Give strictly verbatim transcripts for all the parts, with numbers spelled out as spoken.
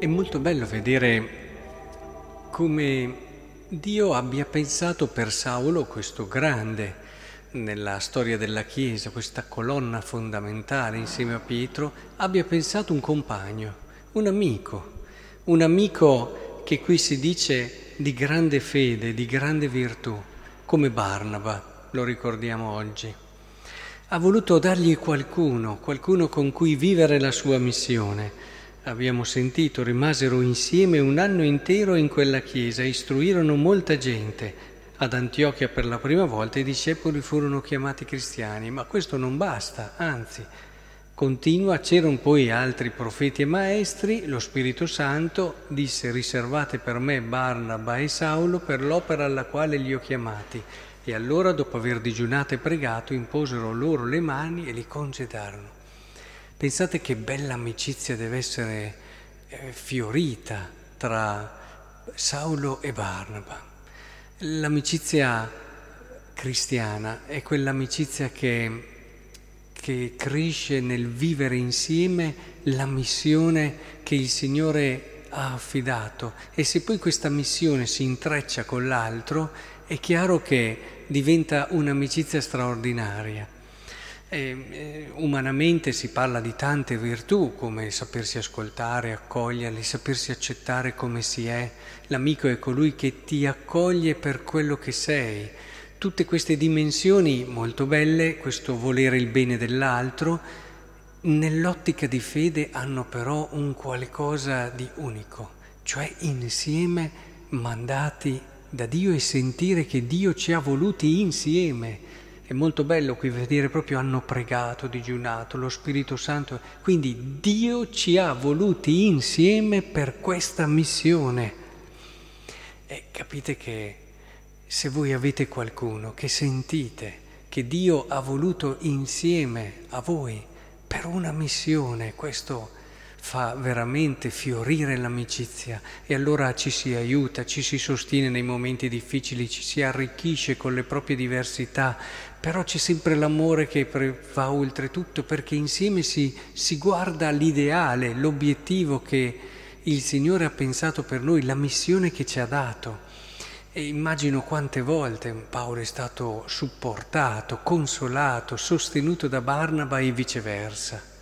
È molto bello vedere come Dio abbia pensato per Saulo questo grande nella storia della Chiesa, questa colonna fondamentale insieme a Pietro, abbia pensato un compagno, un amico, un amico che qui si dice di grande fede, di grande virtù, come Barnaba, lo ricordiamo oggi. Ha voluto dargli qualcuno, qualcuno con cui vivere la sua missione. Abbiamo sentito, rimasero insieme un anno intero in quella chiesa, istruirono molta gente. Ad Antiochia per la prima volta i discepoli furono chiamati cristiani, ma questo non basta, anzi, continua, c'erano poi altri profeti e maestri, lo Spirito Santo disse: riservate per me Barnaba e Saulo per l'opera alla quale li ho chiamati. E allora, dopo aver digiunato e pregato, imposero loro le mani e li congedarono. Pensate che bella amicizia deve essere eh, fiorita tra Saulo e Barnaba. L'amicizia cristiana è quell'amicizia che, che cresce nel vivere insieme la missione che il Signore ha affidato. E se poi questa missione si intreccia con l'altro, è chiaro che diventa un'amicizia straordinaria. E, umanamente si parla di tante virtù, come sapersi ascoltare, accoglierli, sapersi accettare come si è. L'amico è colui che ti accoglie per quello che sei. Tutte queste dimensioni molto belle, questo volere il bene dell'altro, nell'ottica di fede hanno però un qualcosa di unico, cioè insieme mandati da Dio e sentire che Dio ci ha voluti insieme. È molto bello qui vedere proprio hanno pregato, digiunato, lo Spirito Santo. Quindi Dio ci ha voluti insieme per questa missione. E capite che se voi avete qualcuno che sentite che Dio ha voluto insieme a voi per una missione, questo fa veramente fiorire l'amicizia, e allora ci si aiuta, ci si sostiene nei momenti difficili, ci si arricchisce con le proprie diversità, però c'è sempre l'amore che va oltre tutto, perché insieme si, si guarda l'ideale, l'obiettivo che il Signore ha pensato per noi, la missione che ci ha dato. E immagino quante volte Paolo è stato supportato, consolato, sostenuto da Barnaba e viceversa.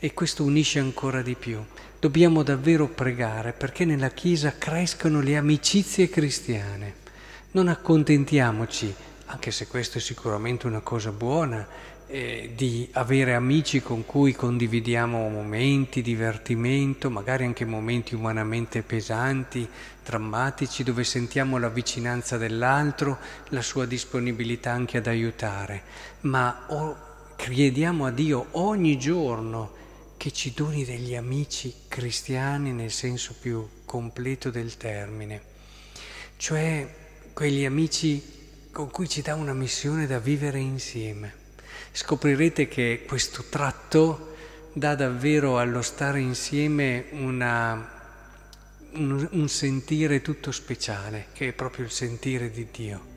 E questo unisce ancora di più. Dobbiamo davvero pregare perché nella Chiesa crescano le amicizie cristiane. Non accontentiamoci, anche se questa è sicuramente una cosa buona, eh, di avere amici con cui condividiamo momenti, divertimento, magari anche momenti umanamente pesanti, drammatici, dove sentiamo la vicinanza dell'altro, la sua disponibilità anche ad aiutare. Ma oh, crediamo a Dio ogni giorno che ci doni degli amici cristiani nel senso più completo del termine, cioè quegli amici con cui ci dà una missione da vivere insieme. Scoprirete che questo tratto dà davvero allo stare insieme una, un, un sentire tutto speciale, che è proprio il sentire di Dio.